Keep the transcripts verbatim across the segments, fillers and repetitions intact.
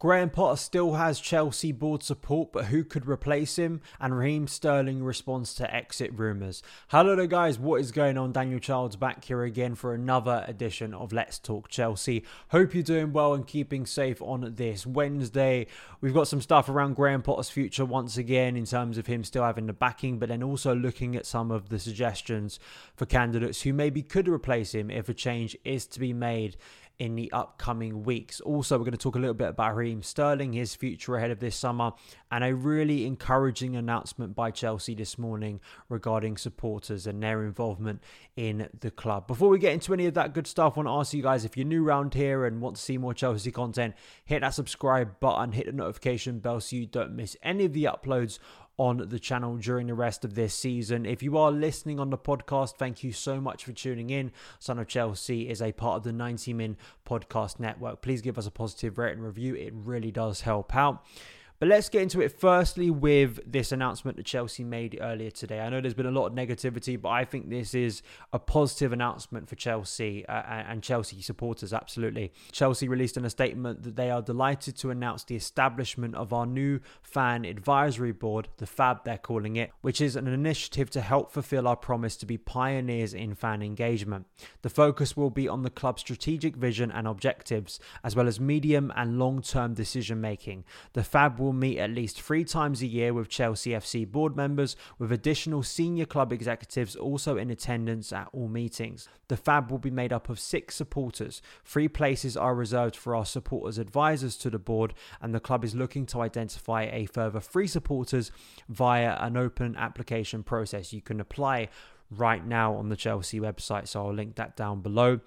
Graham Potter still has Chelsea board support, but who could replace him? And Raheem Sterling responds to exit rumours. Hello there guys, what is going on? Daniel Childs back here again for another edition of Let's Talk Chelsea. Hope you're doing well and keeping safe on this Wednesday. We've got some stuff around Graham Potter's future once again in terms of him still having the backing, but then also looking at some of the suggestions for candidates who maybe could replace him if a change is to be made in the upcoming weeks. Also, we're going to talk a little bit about Raheem Sterling, his future ahead of this summer, and a really encouraging announcement by Chelsea this morning regarding supporters and their involvement in the club. Before we get into any of that good stuff, I want to ask you guys, if you're new around here and want to see more Chelsea content, hit that subscribe button, hit the notification bell so you don't miss any of the uploads on the channel during the rest of this season. If you are listening on the podcast, thank you so much for tuning in. Son of Chelsea is a part of the ninety min Podcast Network. Please give us a positive rating review. It really does help out. But let's get into it firstly with this announcement that Chelsea made earlier today. I know there's been a lot of negativity, but I think this is a positive announcement for Chelsea uh, and Chelsea supporters, absolutely. Chelsea released in a statement that they are delighted to announce the establishment of our new fan advisory board, the FAB they're calling it, which is an initiative to help fulfill our promise to be pioneers in fan engagement. The focus will be on the club's strategic vision and objectives, as well as medium and long-term decision-making. The FAB will Will meet at least three times a year with Chelsea F C board members, with additional senior club executives also in attendance at all meetings. The FAB will be made up of six supporters. Three places are reserved for our supporters' advisors to the board, and the club is looking to identify a further three supporters via an open application process. You can apply right now on the Chelsea website, so I'll link that down below.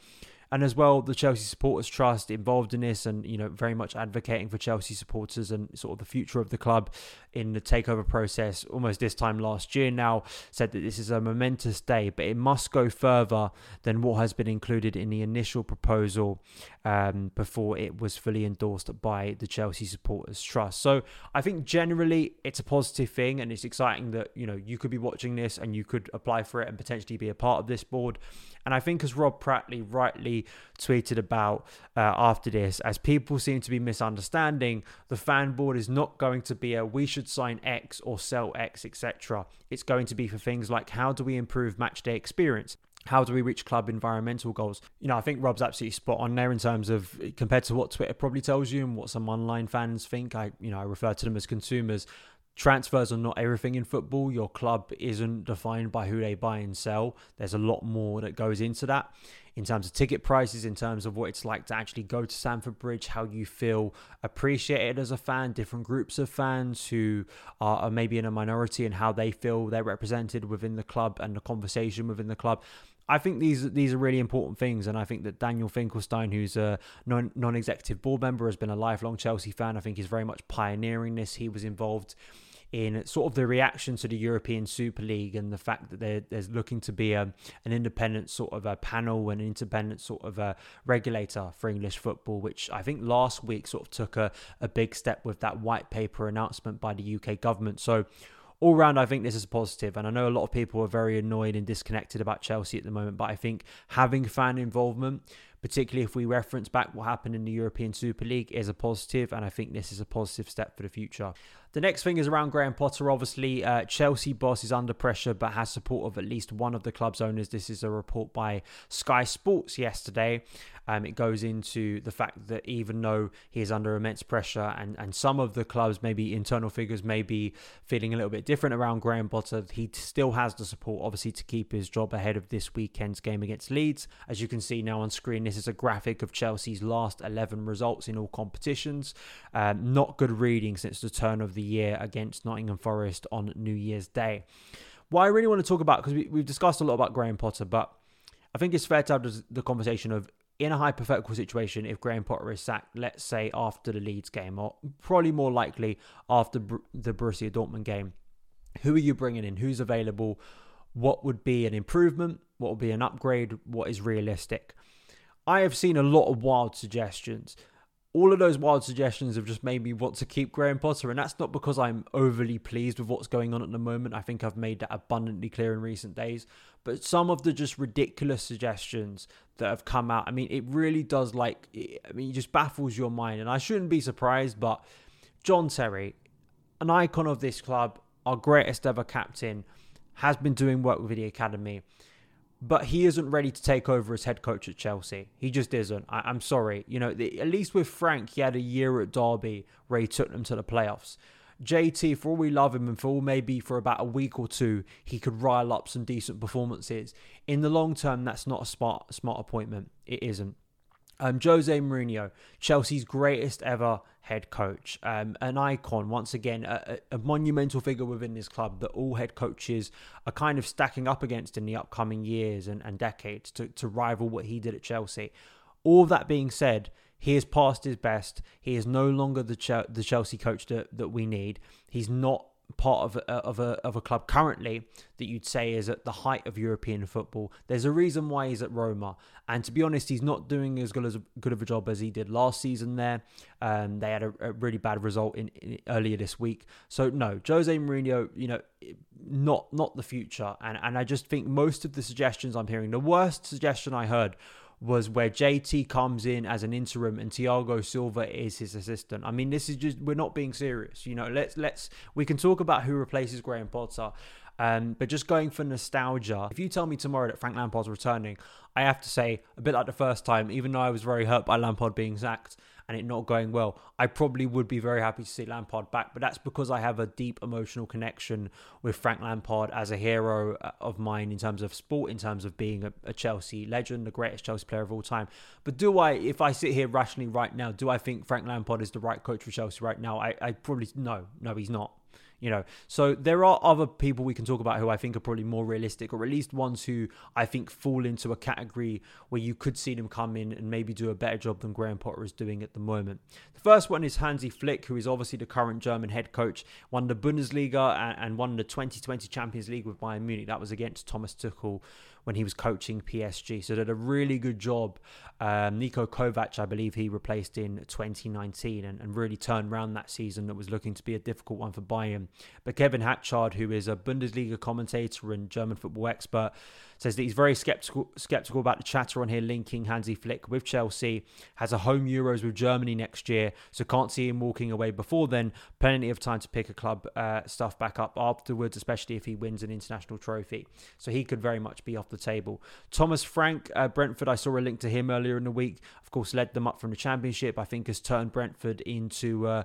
And as well, the Chelsea Supporters Trust involved in this and, you know, very much advocating for Chelsea supporters and sort of the future of the club in the takeover process almost this time last year now, said that this is a momentous day, but it must go further than what has been included in the initial proposal um, before it was fully endorsed by the Chelsea Supporters Trust. So I think generally it's a positive thing, and it's exciting that, you know, you could be watching this and you could apply for it and potentially be a part of this board. And I think, as Rob Pratley rightly tweeted about uh, after this, as people seem to be misunderstanding, the fan board is not going to be a we should sign X or sell X, et cetera. It's going to be for things like, how do we improve match day experience? How do we reach club environmental goals? You know, I think Rob's absolutely spot on there in terms of, compared to what Twitter probably tells you and what some online fans think. I, you know, I refer to them as consumers. Transfers are not everything in football. Your club isn't defined by who they buy and sell. There's a lot more that goes into that, in terms of ticket prices, in terms of what it's like to actually go to Stamford Bridge, how you feel appreciated as a fan, different groups of fans who are maybe in a minority and how they feel they're represented within the club and the conversation within the club. I think these these are really important things, and I think that Daniel Finkelstein, who's a non, non-executive board member, has been a lifelong Chelsea fan. I think he's very much pioneering this. He was involved in sort of the reaction to the European Super League and the fact that there, there's looking to be a, an independent sort of a panel and an independent sort of a regulator for English football, which I think last week sort of took a, a big step with that white paper announcement by the U K government. So all round, I think this is positive, and I know a lot of people are very annoyed and disconnected about Chelsea at the moment, but I think having fan involvement, particularly if we reference back what happened in the European Super League, is a positive, and I think this is a positive step for the future. The next thing is around Graham Potter. Obviously, uh, Chelsea boss is under pressure but has support of at least one of the club's owners. This is a report by Sky Sports yesterday. Um, it goes into the fact that even though he is under immense pressure and, and some of the club's maybe internal figures may be feeling a little bit different around Graham Potter, he still has the support, obviously, to keep his job ahead of this weekend's game against Leeds. As you can see now on screen, this is a graphic of Chelsea's last eleven results in all competitions. Um, not good reading since the turn of the year against Nottingham Forest on New Year's Day. What I really want to talk about, because we, we've discussed a lot about Graham Potter, but I think it's fair to have the conversation of, in a hypothetical situation, if Graham Potter is sacked, let's say after the Leeds game, or probably more likely after Br- the Borussia Dortmund game, who are you bringing in? Who's available? What would be an improvement? What would be an upgrade? What is realistic? I have seen a lot of wild suggestions. all of those wild suggestions have just made me want to keep Graham Potter. And that's not because I'm overly pleased with what's going on at the moment. I think I've made that abundantly clear in recent days. But some of the just ridiculous suggestions that have come out, I mean, it really does, like, I mean, it just baffles your mind. And I shouldn't be surprised, but John Terry, an icon of this club, our greatest ever captain, has been doing work with the academy. But he isn't ready to take over as head coach at Chelsea. He just isn't. I, I'm sorry. You know, the, at least with Frank, he had a year at Derby where he took them to the playoffs. J T, for all we love him and for all maybe for about a week or two, he could rile up some decent performances. In the long term, that's not a smart, smart appointment. It isn't. Um, Jose Mourinho, Chelsea's greatest ever head coach, um, an icon, once again, a, a monumental figure within this club that all head coaches are kind of stacking up against in the upcoming years and, and decades to, to rival what he did at Chelsea. All that being said, he has passed his best. He is no longer the, Ch- the Chelsea coach that, that we need. He's not part of a, of a of a club currently that you'd say is at the height of European football. There's a reason why he's at Roma, and to be honest, he's not doing as good as good of a job as he did last season there. Um, they had a, a really bad result in, in earlier this week. So no, Jose Mourinho, you know, not not the future. And and I just think most of the suggestions I'm hearing, the worst suggestion I heard was where J T comes in as an interim and Thiago Silva is his assistant. I mean, this is just, we're not being serious. You know, let's, let's, we can talk about who replaces Graham Potter, um, but just going for nostalgia. If you tell me tomorrow that Frank Lampard's returning, I have to say, a bit like the first time, even though I was very hurt by Lampard being sacked and it not going well, I probably would be very happy to see Lampard back, but that's because I have a deep emotional connection with Frank Lampard as a hero of mine in terms of sport, in terms of being a, a Chelsea legend, the greatest Chelsea player of all time. But do I, if I sit here rationally right now, do I think Frank Lampard is the right coach for Chelsea right now? I, I probably, no, no, he's not. You know, so there are other people we can talk about who I think are probably more realistic, or at least ones who I think fall into a category where you could see them come in and maybe do a better job than Graham Potter is doing at the moment. The first one is Hansi Flick, who is obviously the current German head coach, won the Bundesliga and, and won the twenty twenty Champions League with Bayern Munich. That was against Thomas Tuchel when he was coaching P S G. So did a really good job. Um, Nico Kovac, I believe he replaced in twenty nineteen and, and really turned around that season that was looking to be a difficult one for Bayern. But Kevin Hatchard, who is a Bundesliga commentator and German football expert, says that he's very skeptical skeptical about the chatter on here linking Hansi Flick with Chelsea, has a home Euros with Germany next year, so can't see him walking away before then. Plenty of time to pick a club uh, stuff back up afterwards, especially if he wins an international trophy. So he could very much be off the table. Thomas Frank, uh, Brentford, I saw a link to him earlier in the week. Of course, led them up from the Championship, I think has turned Brentford into... Uh,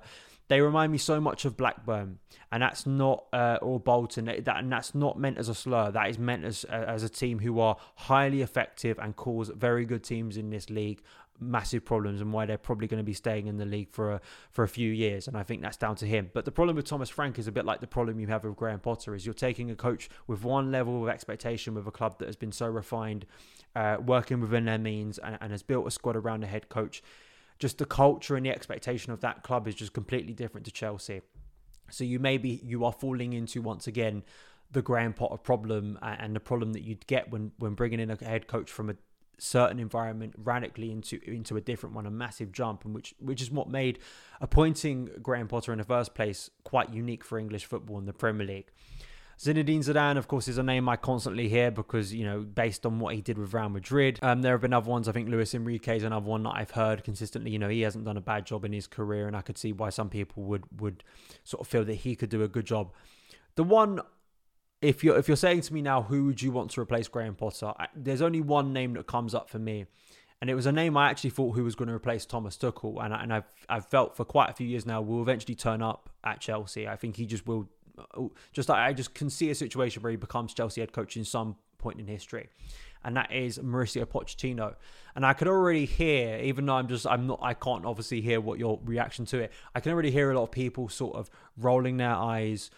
They remind me so much of Blackburn, and that's not, uh, or Bolton, that, and that's not meant as a slur. That is meant as as a team who are highly effective and cause very good teams in this league massive problems, and why they're probably going to be staying in the league for a, for a few years. And I think that's down to him. But the problem with Thomas Frank is a bit like the problem you have with Graham Potter, is you're taking a coach with one level of expectation with a club that has been so refined, uh, working within their means, and, and has built a squad around the head coach. Just the culture and the expectation of that club is just completely different to Chelsea. So you maybe you are falling into, once again, the Graham Potter problem and the problem that you'd get when, when bringing in a head coach from a certain environment radically into into a different one, a massive jump, and which which is what made appointing Graham Potter in the first place quite unique for English football in the Premier League. Zinedine Zidane, of course, is a name I constantly hear because, you know, based on what he did with Real Madrid. Um, there have been other ones. I think Luis Enrique is another one that I've heard consistently. You know, he hasn't done a bad job in his career, and I could see why some people would would sort of feel that he could do a good job. The one, if you're, if you're saying to me now, who would you want to replace Graham Potter? I, there's only one name that comes up for me. And it was a name I actually thought who was going to replace Thomas Tuchel. And, I, and I've, I've felt for quite a few years now will eventually turn up at Chelsea. I think he just will. Just I just can see a situation where he becomes Chelsea head coach in some point in history, and that is Mauricio Pochettino. And I could already hear, even though I'm just I'm not I can't obviously hear what your reaction to it. I can already hear a lot of people sort of rolling their eyes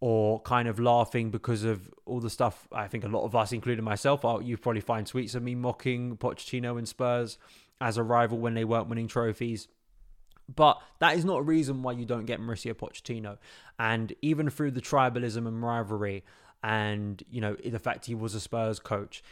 or kind of laughing because of all the stuff. I think a lot of us, including myself, are, you probably find tweets of me mocking Pochettino and Spurs as a rival when they weren't winning trophies. But that is not a reason why you don't get Mauricio Pochettino. And even through the tribalism and rivalry and, you know, the fact he was a Spurs coach,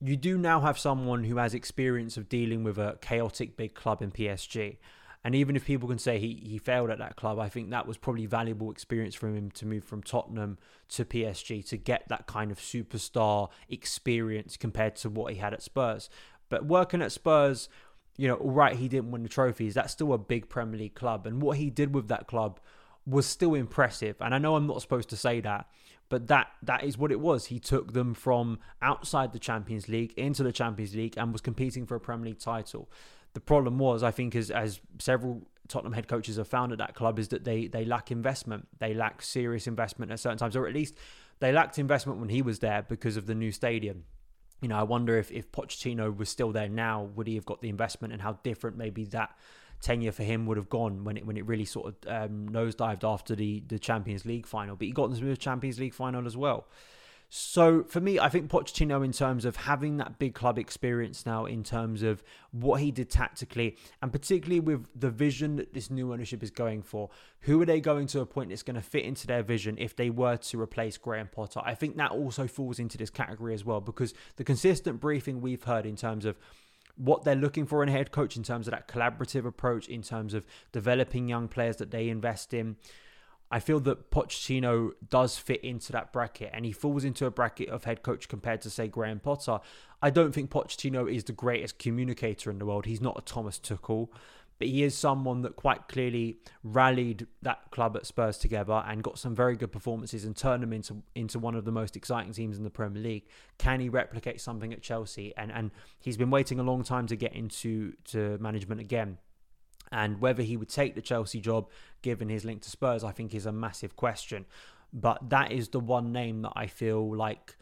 you do now have someone who has experience of dealing with a chaotic big club in P S G. And even if people can say he, he failed at that club, I think that was probably valuable experience for him to move from Tottenham to P S G, to get that kind of superstar experience compared to what he had at Spurs. But working at Spurs, you know, all right, he didn't win the trophies. That's still a big Premier League club. And what he did with that club was still impressive. And I know I'm not supposed to say that, but that that is what it was. He took them from outside the Champions League into the Champions League and was competing for a Premier League title. The problem was, I think, as, as several Tottenham head coaches have found at that club, is that they they lack investment. They lack serious investment at certain times, or at least they lacked investment when he was there because of the new stadium. You know, I wonder if, if Pochettino was still there now, would he have got the investment, and how different maybe that tenure for him would have gone when it when it really sort of um, nosedived after the, the Champions League final. But he got into the Champions League final as well. So for me, I think Pochettino, in terms of having that big club experience now, in terms of what he did tactically, and particularly with the vision that this new ownership is going for, who are they going to appoint that's going to fit into their vision if they were to replace Graham Potter? I think that also falls into this category as well, because the consistent briefing we've heard in terms of what they're looking for in a head coach, in terms of that collaborative approach, in terms of developing young players that they invest in, I feel that Pochettino does fit into that bracket, and he falls into a bracket of head coach compared to, say, Graham Potter. I don't think Pochettino is the greatest communicator in the world. He's not a Thomas Tuchel, but he is someone that quite clearly rallied that club at Spurs together and got some very good performances and turned them into, into one of the most exciting teams in the Premier League. Can he replicate something at Chelsea? And and he's been waiting a long time to get into to management again. And whether he would take the Chelsea job, given his link to Spurs, I think is a massive question. But that is the one name that I feel like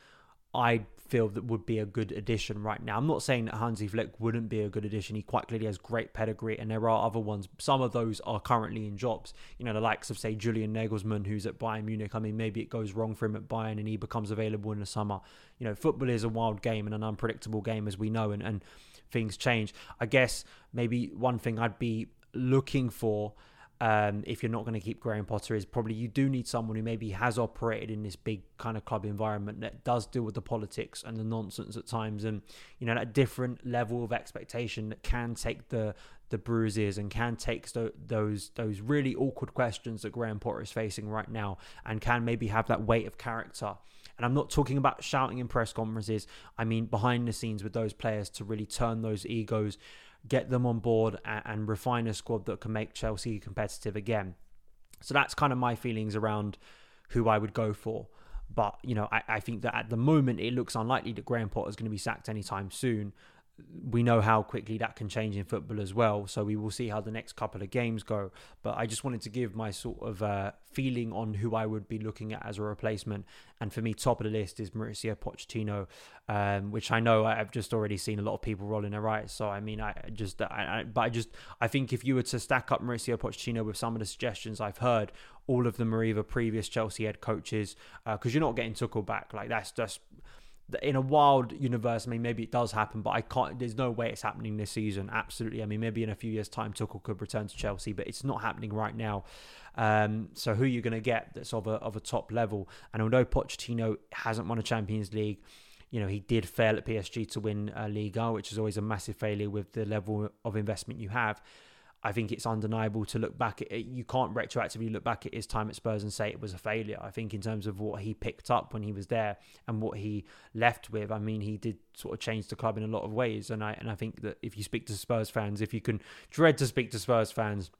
I feel that would be a good addition right now. I'm not saying that Hansi Flick wouldn't be a good addition. He quite clearly has great pedigree, and there are other ones. Some of those are currently in jobs. You know, the likes of, say, Julian Nagelsmann, who's at Bayern Munich. I mean, maybe it goes wrong for him at Bayern and he becomes available in the summer. You know, football is a wild game and an unpredictable game, as we know, and, and things change. I guess maybe one thing I'd be looking for, um, if you're not going to keep Graham Potter, is probably you do need someone who maybe has operated in this big kind of club environment that does deal with the politics and the nonsense at times, and, you know, that different level of expectation that can take the the bruises and can take th- those those really awkward questions that Graham Potter is facing right now, and can maybe have that weight of character. And I'm not talking about shouting in press conferences. I mean, behind the scenes with those players, to really turn those egos, get them on board, and, and refine a squad that can make Chelsea competitive again. So that's kind of my feelings around who I would go for. But, you know, I, I think that at the moment, it looks unlikely that Graham Potter is going to be sacked anytime soon. We know how quickly that can change in football as well. So we will see how the next couple of games go. But I just wanted to give my sort of uh, feeling on who I would be looking at as a replacement. And for me, top of the list is Mauricio Pochettino, um, which I know I've just already seen a lot of people rolling their eyes. So, I mean, I just, I, I, but I just, I think if you were to stack up Mauricio Pochettino with some of the suggestions I've heard, all of them are either previous Chelsea head coaches, because uh, you're not getting Tuchel back. Like, that's just... in a wild universe, I mean, maybe it does happen, but I can't, there's no way it's happening this season. Absolutely. I mean, maybe in a few years' time, Tuchel could return to Chelsea, but it's not happening right now. Um, so who are you going to get that's of a, of a top level? And although Pochettino hasn't won a Champions League, you know, he did fail at P S G to win a Liga, which is always a massive failure with the level of investment you have. I think it's undeniable to look back at it. You can't retroactively look back at his time at Spurs and say it was a failure. I think in terms of what he picked up when he was there and what he left with, I mean, he did sort of change the club in a lot of ways. And I and I think that if you speak to Spurs fans, if you can dread to speak to Spurs fans,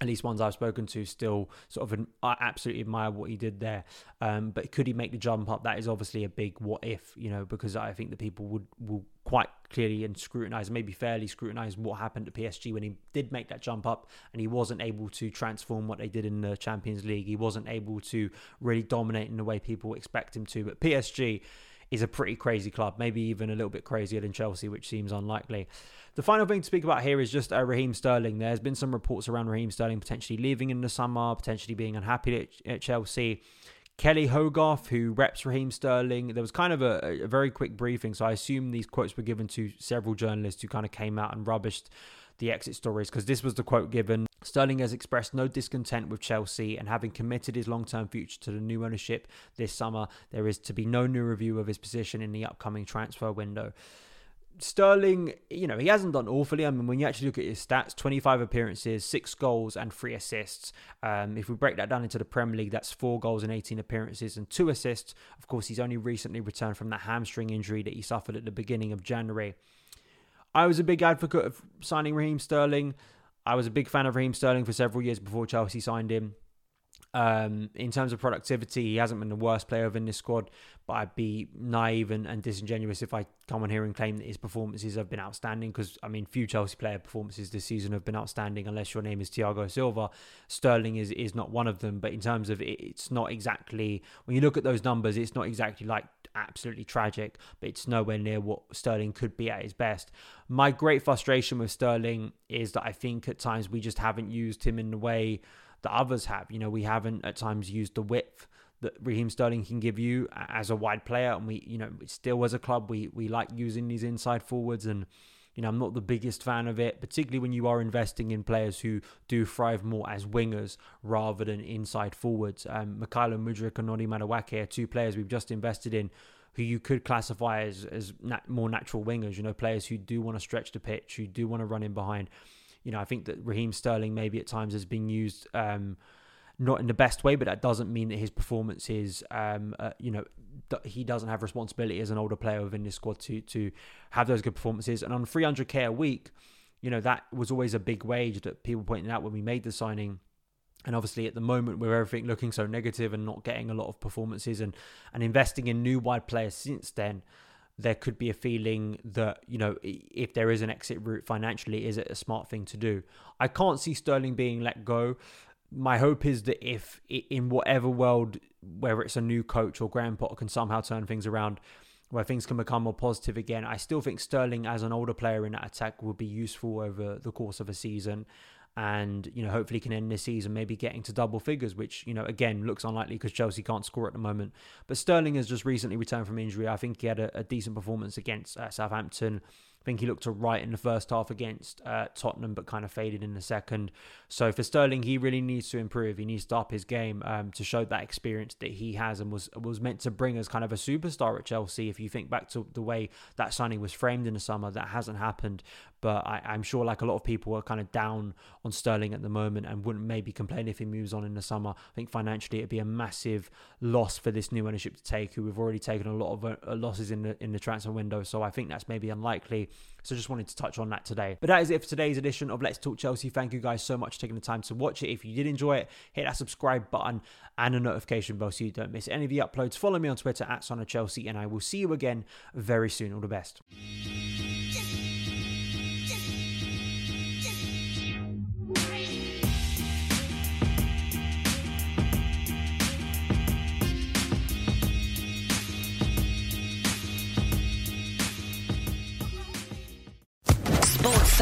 at least ones I've spoken to, still sort of an, I absolutely admire what he did there. Um, but could he make the jump up? That is obviously a big what if, you know, because I think the people would will quite clearly and scrutinise, maybe fairly scrutinise, what happened to P S G when he did make that jump up and he wasn't able to transform what they did in the Champions League. He wasn't able to really dominate in the way people expect him to. But P S G is a pretty crazy club, maybe even a little bit crazier than Chelsea, which seems unlikely. The final thing to speak about here is just uh, Raheem Sterling. There's been some reports around Raheem Sterling potentially leaving in the summer, potentially being unhappy at, at Chelsea. Kelly Hogarth, who reps Raheem Sterling, there was kind of a, a very quick briefing, so I assume these quotes were given to several journalists who kind of came out and rubbished the exit stories, because this was the quote given. Sterling has expressed no discontent with Chelsea, and having committed his long-term future to the new ownership this summer, there is to be no new review of his position in the upcoming transfer window. Sterling, you know, he hasn't done awfully. I mean, when you actually look at his stats, twenty-five appearances, six goals and three assists. Um, if we break that down into the Premier League, that's four goals and eighteen appearances and two assists. Of course, he's only recently returned from the hamstring injury that he suffered at the beginning of January. I was a big advocate of signing Raheem Sterling. I was a big fan of Raheem Sterling for several years before Chelsea signed him. Um, in terms of productivity, he hasn't been the worst player within this squad, but I'd be naive and, and disingenuous if I come on here and claim that his performances have been outstanding, because, I mean, few Chelsea player performances this season have been outstanding unless your name is Thiago Silva. Sterling is, is not one of them, but in terms of it, it's not exactly, when you look at those numbers, it's not exactly like absolutely tragic, but it's nowhere near what Sterling could be at his best. My great frustration with Sterling is that I think at times we just haven't used him in the way that others have. You know, we haven't at times used the width that Raheem Sterling can give you as a wide player, and we, you know, still as a club, we we like using these inside forwards, and, you know, I'm not the biggest fan of it, particularly when you are investing in players who do thrive more as wingers rather than inside forwards. Um, Mikhailo Mudryk and Nodi Madueke are two players we've just invested in who you could classify as, as nat- more natural wingers, you know, players who do want to stretch the pitch, who do want to run in behind. You know, I think that Raheem Sterling maybe at times has been used um, not in the best way, but that doesn't mean that his performances, um, uh, you know, th- he doesn't have responsibility as an older player within this squad to to have those good performances. And on three hundred K a week, you know, that was always a big wage that people pointed out when we made the signing. And obviously at the moment with everything looking so negative and not getting a lot of performances and, and investing in new wide players since then, there could be a feeling that, you know, if there is an exit route financially, is it a smart thing to do? I can't see Sterling being let go. My hope is that if in whatever world, whether it's a new coach or Graham Potter can somehow turn things around where things can become more positive again, I still think Sterling as an older player in that attack will be useful over the course of a season. And, you know, hopefully can end this season maybe getting to double figures, which, you know, again, looks unlikely because Chelsea can't score at the moment. But Sterling has just recently returned from injury. I think he had a, a decent performance against uh, Southampton. I think he looked all right in the first half against uh, Tottenham, but kind of faded in the second. So for Sterling, he really needs to improve. He needs to up his game um, to show that experience that he has and was was meant to bring as kind of a superstar at Chelsea. If you think back to the way that signing was framed in the summer, that hasn't happened. But I, I'm sure, like a lot of people, are kind of down on Sterling at the moment and wouldn't maybe complain if he moves on in the summer. I think financially it'd be a massive loss for this new ownership to take, who we've already taken a lot of losses in the in the transfer window. So I think that's maybe unlikely. So just wanted to touch on that today. But that is it for today's edition of Let's Talk Chelsea. Thank you guys so much for taking the time to watch it. If you did enjoy it, hit that subscribe button and the notification bell so you don't miss any of the uploads. Follow me on Twitter at SonOfChelsea, and I will see you again very soon. All the best.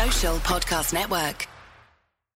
Social Podcast Network.